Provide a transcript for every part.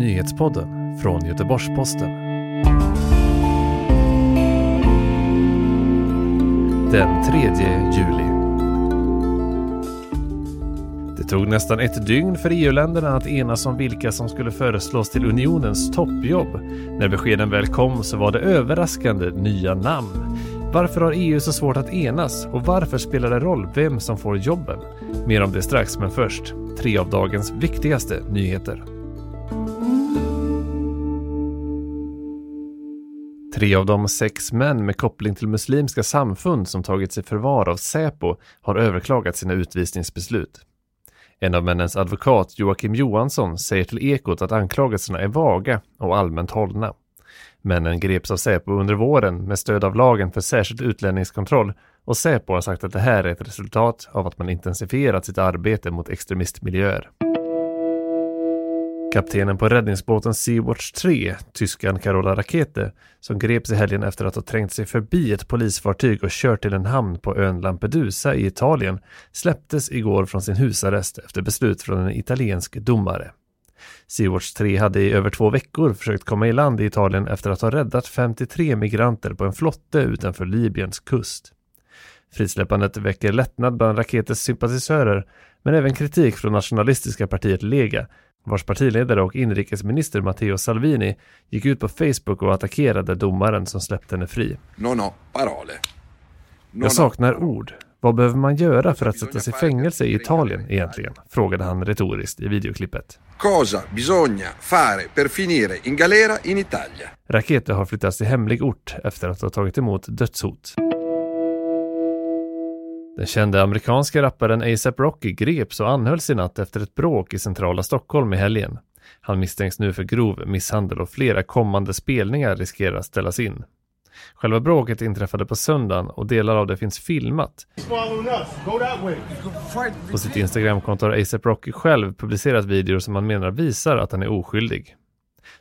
Nyhetspodden från Göteborgsposten. Den 3 juli. Det tog nästan ett dygn för EU-länderna att enas om vilka som skulle föreslås till unionens toppjobb. När beskeden väl kom så var det överraskande nya namn. Varför har EU så svårt att enas och varför spelar det roll vem som får jobben? Mer om det strax, men först, 3 av dagens viktigaste nyheter. 3 av de 6 män med koppling till muslimska samfund som tagits i förvar av Säpo har överklagat sina utvisningsbeslut. En av männens advokat, Joakim Johansson, säger till Ekot att anklagelserna är vaga och allmänt hållna. Männen greps av Säpo under våren med stöd av lagen för särskild utlänningskontroll, och Säpo har sagt att det här är ett resultat av att man intensifierat sitt arbete mot extremistmiljöer. Kaptenen på räddningsbåten Sea-Watch 3, tyskan Carola Rackete, som greps i helgen efter att ha trängt sig förbi ett polisfartyg och kört till en hamn på ön Lampedusa i Italien, släpptes igår från sin husarrest efter beslut från en italiensk domare. Sea-Watch 3 hade i över 2 veckor försökt komma i land i Italien efter att ha räddat 53 migranter på en flotte utanför Libyens kust. Frisläppandet väcker lättnad bland Raketes sympatisörer, men även kritik från nationalistiska partiet Lega, vars partiledare och inrikesminister Matteo Salvini gick ut på Facebook och attackerade domaren som släppte henne fri. Jag saknar ord. Vad behöver man göra för att sätta sig i fängelse i Italien egentligen? Frågade han retoriskt i videoklippet. Cosa bisogna fare per finire in galera in Italia? Rackete har flyttats till hemlig ort efter att ha tagit emot dödshot. Den kända amerikanska rapparen A$AP Rocky greps och anhölls i natt efter ett bråk i centrala Stockholm i helgen. Han misstänks nu för grov misshandel och flera kommande spelningar riskerar att ställas in. Själva bråket inträffade på söndagen och delar av det finns filmat. På sitt Instagramkonto har A$AP Rocky själv publicerat videor som man menar visar att han är oskyldig.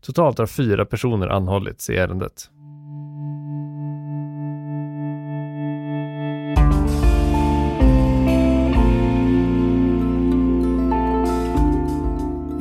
Totalt har 4 personer anhållits i ärendet.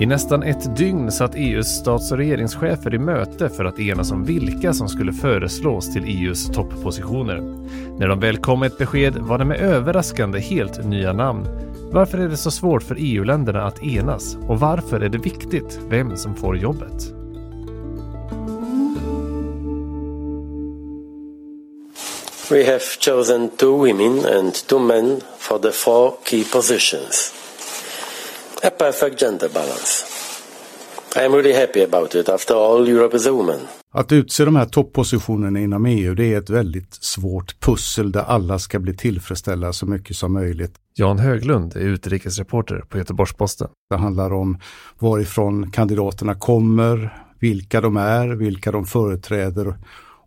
I nästan ett dygn satt EUs stats- och regeringschefer i möte för att enas om vilka som skulle föreslås till EUs topppositioner. När de väl kom ett besked var det med överraskande helt nya namn. Varför är det så svårt för EU-länderna att enas? Och varför är det viktigt vem som får jobbet? We have chosen 2 women and 2 men for the 4 key positions. A perfect gender balance. I am really happy about it. After all, Europe is a woman. Att utse de här topppositionerna inom EU, det är ett väldigt svårt pussel där alla ska bli tillfredsställda så mycket som möjligt. Jan Höglund är utrikesreporter på Göteborgsposten. Det handlar om varifrån kandidaterna kommer, vilka de är, vilka de företräder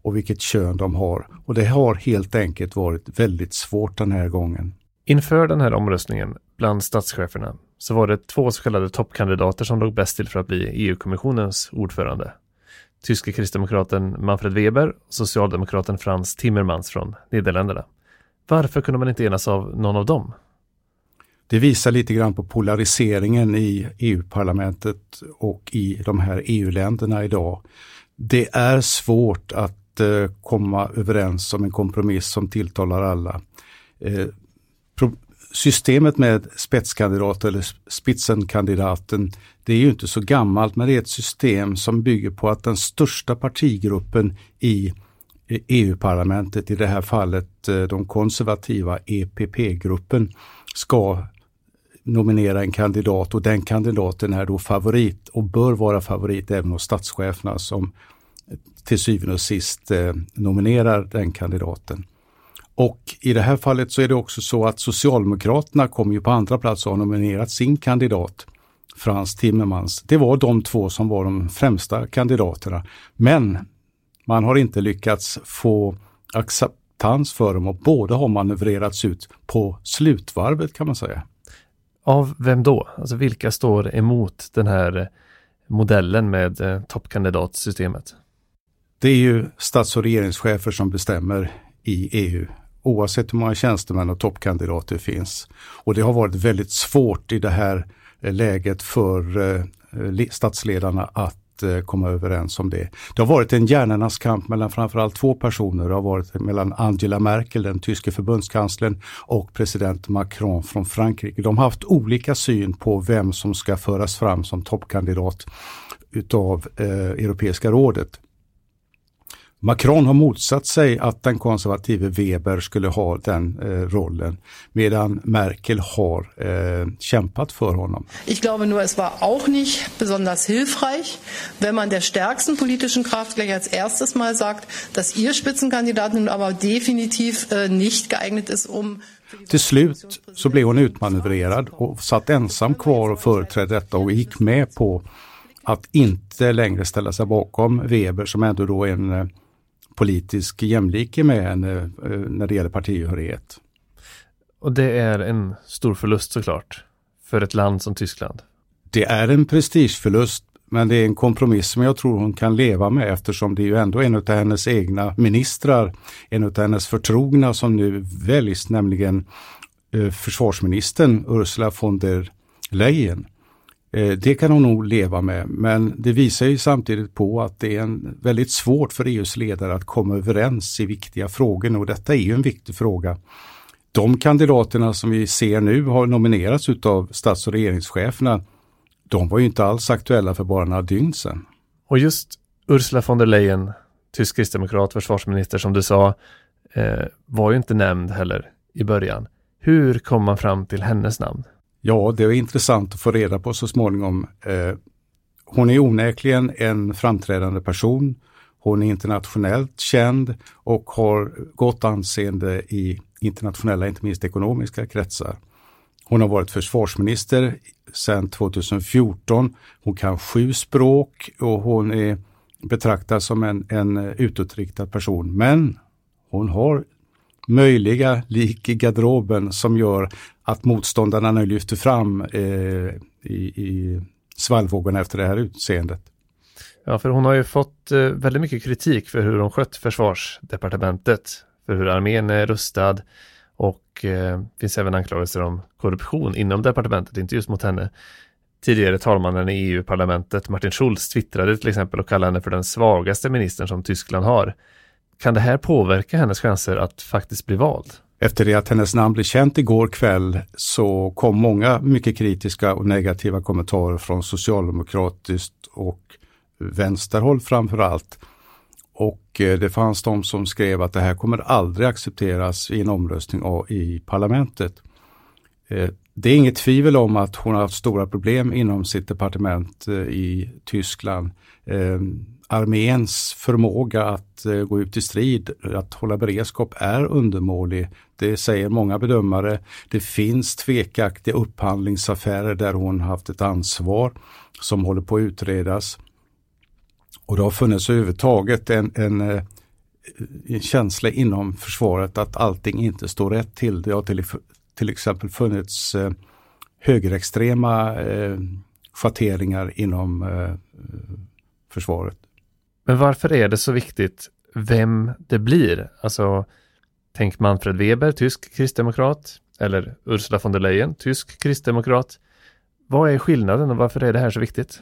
och vilket kön de har. Och det har helt enkelt varit väldigt svårt den här gången. Inför den här omröstningen bland statscheferna så var det 2 så kallade toppkandidater som låg bäst till för att bli EU-kommissionens ordförande. Tyske kristdemokraten Manfred Weber och socialdemokraten Frans Timmermans från Nederländerna. Varför kunde man inte enas av någon av dem? Det visar lite grann på polariseringen i EU-parlamentet och i de här EU-länderna idag. Det är svårt att komma överens om en kompromiss som tilltalar alla. Systemet med spetskandidat eller spitsenkandidaten, det är ju inte så gammalt, men det är ett system som bygger på att den största partigruppen i EU-parlamentet, i det här fallet de konservativa EPP-gruppen, ska nominera en kandidat, och den kandidaten är då favorit och bör vara favorit även hos statscheferna som till syvende och sist nominerar den kandidaten. Och i det här fallet så är det också så att Socialdemokraterna kom ju på andra plats och har nominerat sin kandidat, Frans Timmermans. Det var de 2 som var de främsta kandidaterna. Men man har inte lyckats få acceptans för dem, och båda har manövrerats ut på slutvarvet kan man säga. Av vem då? Alltså vilka står emot den här modellen med toppkandidatsystemet? Det är ju stats- och regeringschefer som bestämmer i EU, oavsett hur många tjänstemän och toppkandidater finns. Och det har varit väldigt svårt i det här läget för statsledarna att komma överens om det. Det har varit en hjärnornas kamp mellan framförallt två personer. Det har varit mellan Angela Merkel, den tyske förbundskanslern, och president Macron från Frankrike. De har haft olika syn på vem som ska föras fram som toppkandidat utav Europeiska rådet. Macron har motsatt sig att den konservative Weber skulle ha den rollen, medan Merkel har kämpat för honom. Ich glaube nur, es war auch nicht besonders hilfreich, wenn man der stärksten politischen Kraft gleich als erstes mal sagt, dass ihr Spitzenkandidatin aber definitiv nicht geeignet ist, um... Till slut så blev hon utmanövrerad och satt ensam kvar och företrädde detta och gick med på att inte längre ställa sig bakom Weber, som ändå då är en politisk jämlike med henne när det gäller partihörighet. Och det är en stor förlust såklart för ett land som Tyskland. Det är en prestigeförlust, men det är en kompromiss som jag tror hon kan leva med, eftersom det är ju ändå en av hennes egna ministrar, en av hennes förtrogna som nu väljs, nämligen försvarsministern Ursula von der Leyen. Det kan hon nog leva med, men det visar ju samtidigt på att det är väldigt svårt för EUs ledare att komma överens i viktiga frågor, och detta är ju en viktig fråga. De kandidaterna som vi ser nu har nominerats utav stats- och regeringscheferna, de var ju inte alls aktuella för bara några dygn sedan. Och just Ursula von der Leyen, tysk kristdemokrat, försvarsminister som du sa, var ju inte nämnd heller i början. Hur kom man fram till hennes namn? Ja, det är intressant att få reda på så småningom. Hon är onekligen en framträdande person. Hon är internationellt känd och har gott anseende i internationella, inte minst ekonomiska kretsar. Hon har varit försvarsminister sedan 2014. Hon kan 7 språk och hon är betraktad som en utåtriktad person. Men hon har möjliga lik i garderoben som gör att motståndarna nu lyfter fram i svallvågorna efter det här utseendet. Ja, för hon har ju fått väldigt mycket kritik för hur hon skött försvarsdepartementet, för hur armén är rustad, och finns även anklagelser om korruption inom departementet, inte just mot henne. Tidigare talmannen i EU-parlamentet, Martin Schulz, twittrade till exempel och kallade henne för den svagaste ministern som Tyskland har. Kan det här påverka hennes chanser att faktiskt bli vald? Efter det att hennes namn blev känt igår kväll så kom många mycket kritiska och negativa kommentarer från socialdemokratiskt och vänsterhåll framförallt. Och det fanns de som skrev att det här kommer aldrig accepteras i en omröstning i parlamentet. Det är inget tvivel om att hon har haft stora problem inom sitt departement i Tyskland. Arméns förmåga att gå ut i strid, att hålla beredskap, är undermålig. Det säger många bedömare. Det finns tvekaktiga upphandlingsaffärer där hon haft ett ansvar som håller på att utredas. Och det har funnits överhuvudtaget en känsla inom försvaret att allting inte står rätt till. Det har till exempel funnits högerextrema schatteringar inom försvaret. Men varför är det så viktigt vem det blir? Alltså, tänk Manfred Weber, tysk kristdemokrat, eller Ursula von der Leyen, tysk kristdemokrat. Vad är skillnaden och varför är det här så viktigt?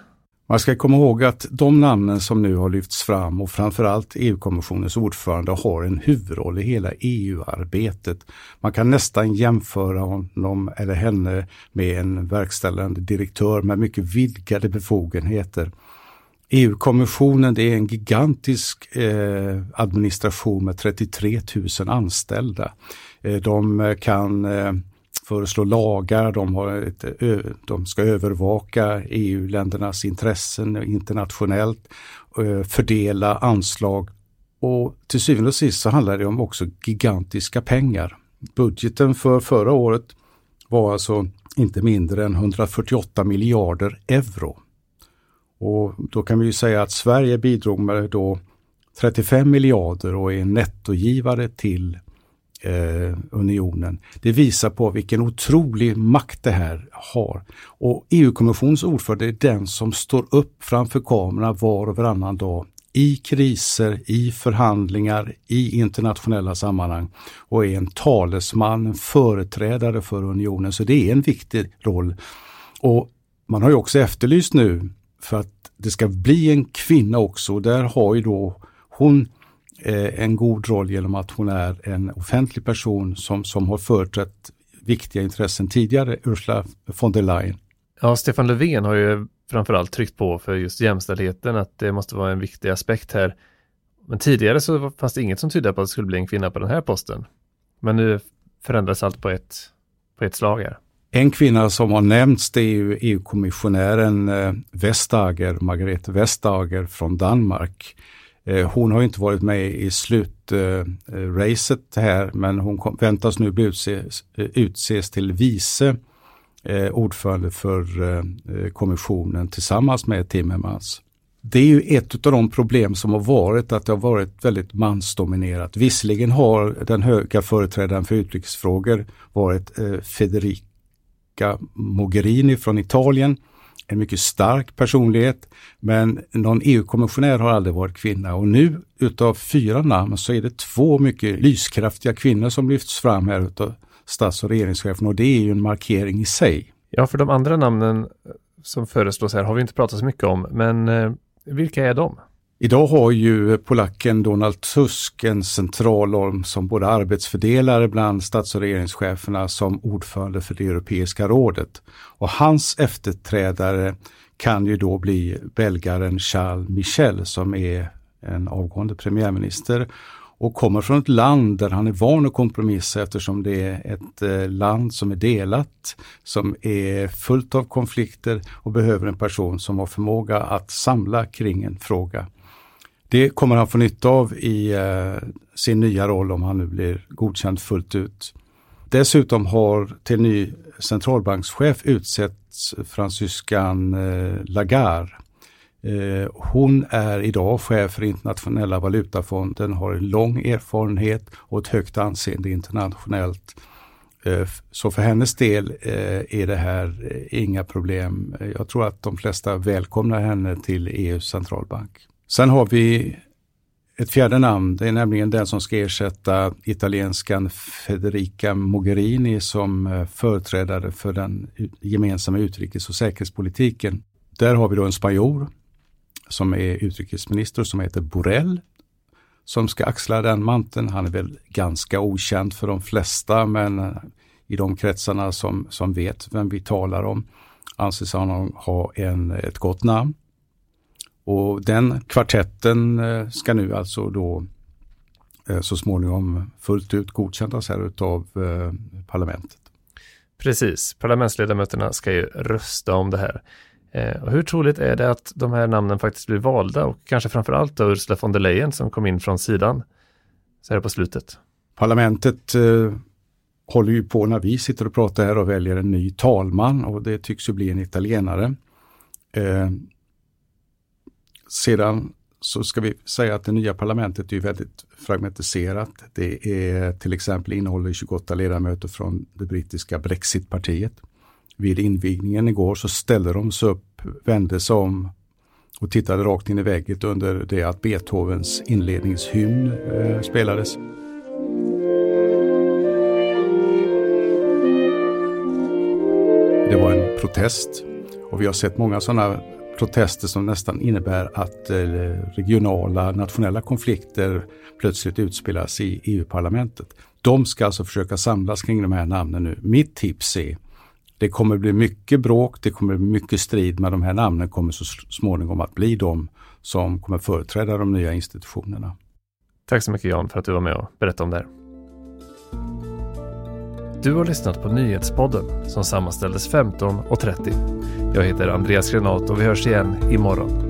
Man ska komma ihåg att de namnen som nu har lyfts fram, och framförallt EU-kommissionens ordförande, har en huvudroll i hela EU-arbetet. Man kan nästan jämföra honom eller henne med en verkställande direktör med mycket vidgade befogenheter. EU-kommissionen, det är en gigantisk administration med 33 000 anställda. De kan föreslå lagar, de ska övervaka EU-ländernas intressen internationellt, fördela anslag, och till syvende och sist så handlar det om också gigantiska pengar. Budgeten för förra året var alltså inte mindre än 148 miljarder euro. Och då kan vi ju säga att Sverige bidrog med då 35 miljarder och är nettogivare till unionen. Det visar på vilken otrolig makt det här har. Och EU-kommissionens ordförande är den som står upp framför kamerorna var och varannan dag i kriser, i förhandlingar, i internationella sammanhang, och är en talesman, en företrädare för unionen. Så det är en viktig roll. Och man har ju också efterlyst nu för att det ska bli en kvinna också, och där har ju då hon en god roll genom att hon är en offentlig person som har företrätt viktiga intressen tidigare, Ursula von der Leyen. Ja, Stefan Löfven har ju framförallt tryckt på för just jämställdheten, att det måste vara en viktig aspekt här. Men tidigare så fanns det inget som tydde på att det skulle bli en kvinna på den här posten. Men nu förändras allt på ett slag här. En kvinna som har nämnts, det är ju EU-kommissionären Vestager, Margrethe Vestager från Danmark. Hon har inte varit med i slutracet här, men hon väntas nu bli utses till vice ordförande för kommissionen tillsammans med Timmermans. Det är ju ett av de problem som har varit, att det har varit väldigt mansdominerat. Visserligen har den höga företrädaren för utrikesfrågor varit Jessica Mogherini från Italien, en mycket stark personlighet, men någon EU-kommissionär har aldrig varit kvinna, och nu utav 4 namn så är det 2 mycket lyskraftiga kvinnor som lyfts fram här utav stats- och regeringschefen, och det är ju en markering i sig. Ja, för de andra namnen som föreslås här har vi inte pratat så mycket om, men vilka är de? Idag har ju polacken Donald Tusk en central roll som både arbetsfördelare bland stats- och regeringscheferna, som ordförande för det europeiska rådet. Och hans efterträdare kan ju då bli belgaren Charles Michel, som är en avgående premiärminister och kommer från ett land där han är van att kompromissa, eftersom det är ett land som är delat, som är fullt av konflikter och behöver en person som har förmåga att samla kring en fråga. Det kommer han få nytta av i sin nya roll om han nu blir godkänd fullt ut. Dessutom har till ny centralbankschef utsetts fransyskan Lagarde. Hon är idag chef för internationella valutafonden, har en lång erfarenhet och ett högt anseende internationellt. Så för hennes del är det här inga problem. Jag tror att de flesta välkomnar henne till EU:s centralbank. Sen har vi ett fjärde namn, det är nämligen den som ska ersätta italienskan Federica Mogherini som företrädare för den gemensamma utrikes- och säkerhetspolitiken. Där har vi då en spanjor som är utrikesminister som heter Borrell, som ska axla den manteln. Han är väl ganska okänd för de flesta, men i de kretsarna som vet vem vi talar om anses han ha ett gott namn. Och den kvartetten ska nu alltså då så småningom fullt ut godkändas här utav parlamentet. Precis, parlamentsledamöterna ska ju rösta om det här. Och hur troligt är det att de här namnen faktiskt blir valda, och kanske framförallt av Ursula von der Leyen som kom in från sidan så här på slutet? Parlamentet håller ju på, när vi sitter och pratar här, och väljer en ny talman, och det tycks ju bli en italienare. Sedan så ska vi säga att det nya parlamentet är väldigt fragmentiserat. Det är till exempel innehåller 28 ledamöter från det brittiska Brexitpartiet. Vid invigningen igår så ställde de sig upp, vände sig om och tittade rakt in i väggen under det att Beethovens inledningshymn spelades. Det var en protest, och vi har sett många sådana protester som nästan innebär att regionala, nationella konflikter plötsligt utspelas i EU-parlamentet. De ska alltså försöka samlas kring de här namnen nu. Mitt tips är, det kommer bli mycket bråk, det kommer bli mycket strid, men de här namnen kommer så småningom att bli de som kommer företräda de nya institutionerna. Tack så mycket, Jan, för att du var med och berättade om det här. Du har lyssnat på Nyhetspodden som sammanställdes 15:30. Jag heter Andreas Granath och vi hörs igen imorgon.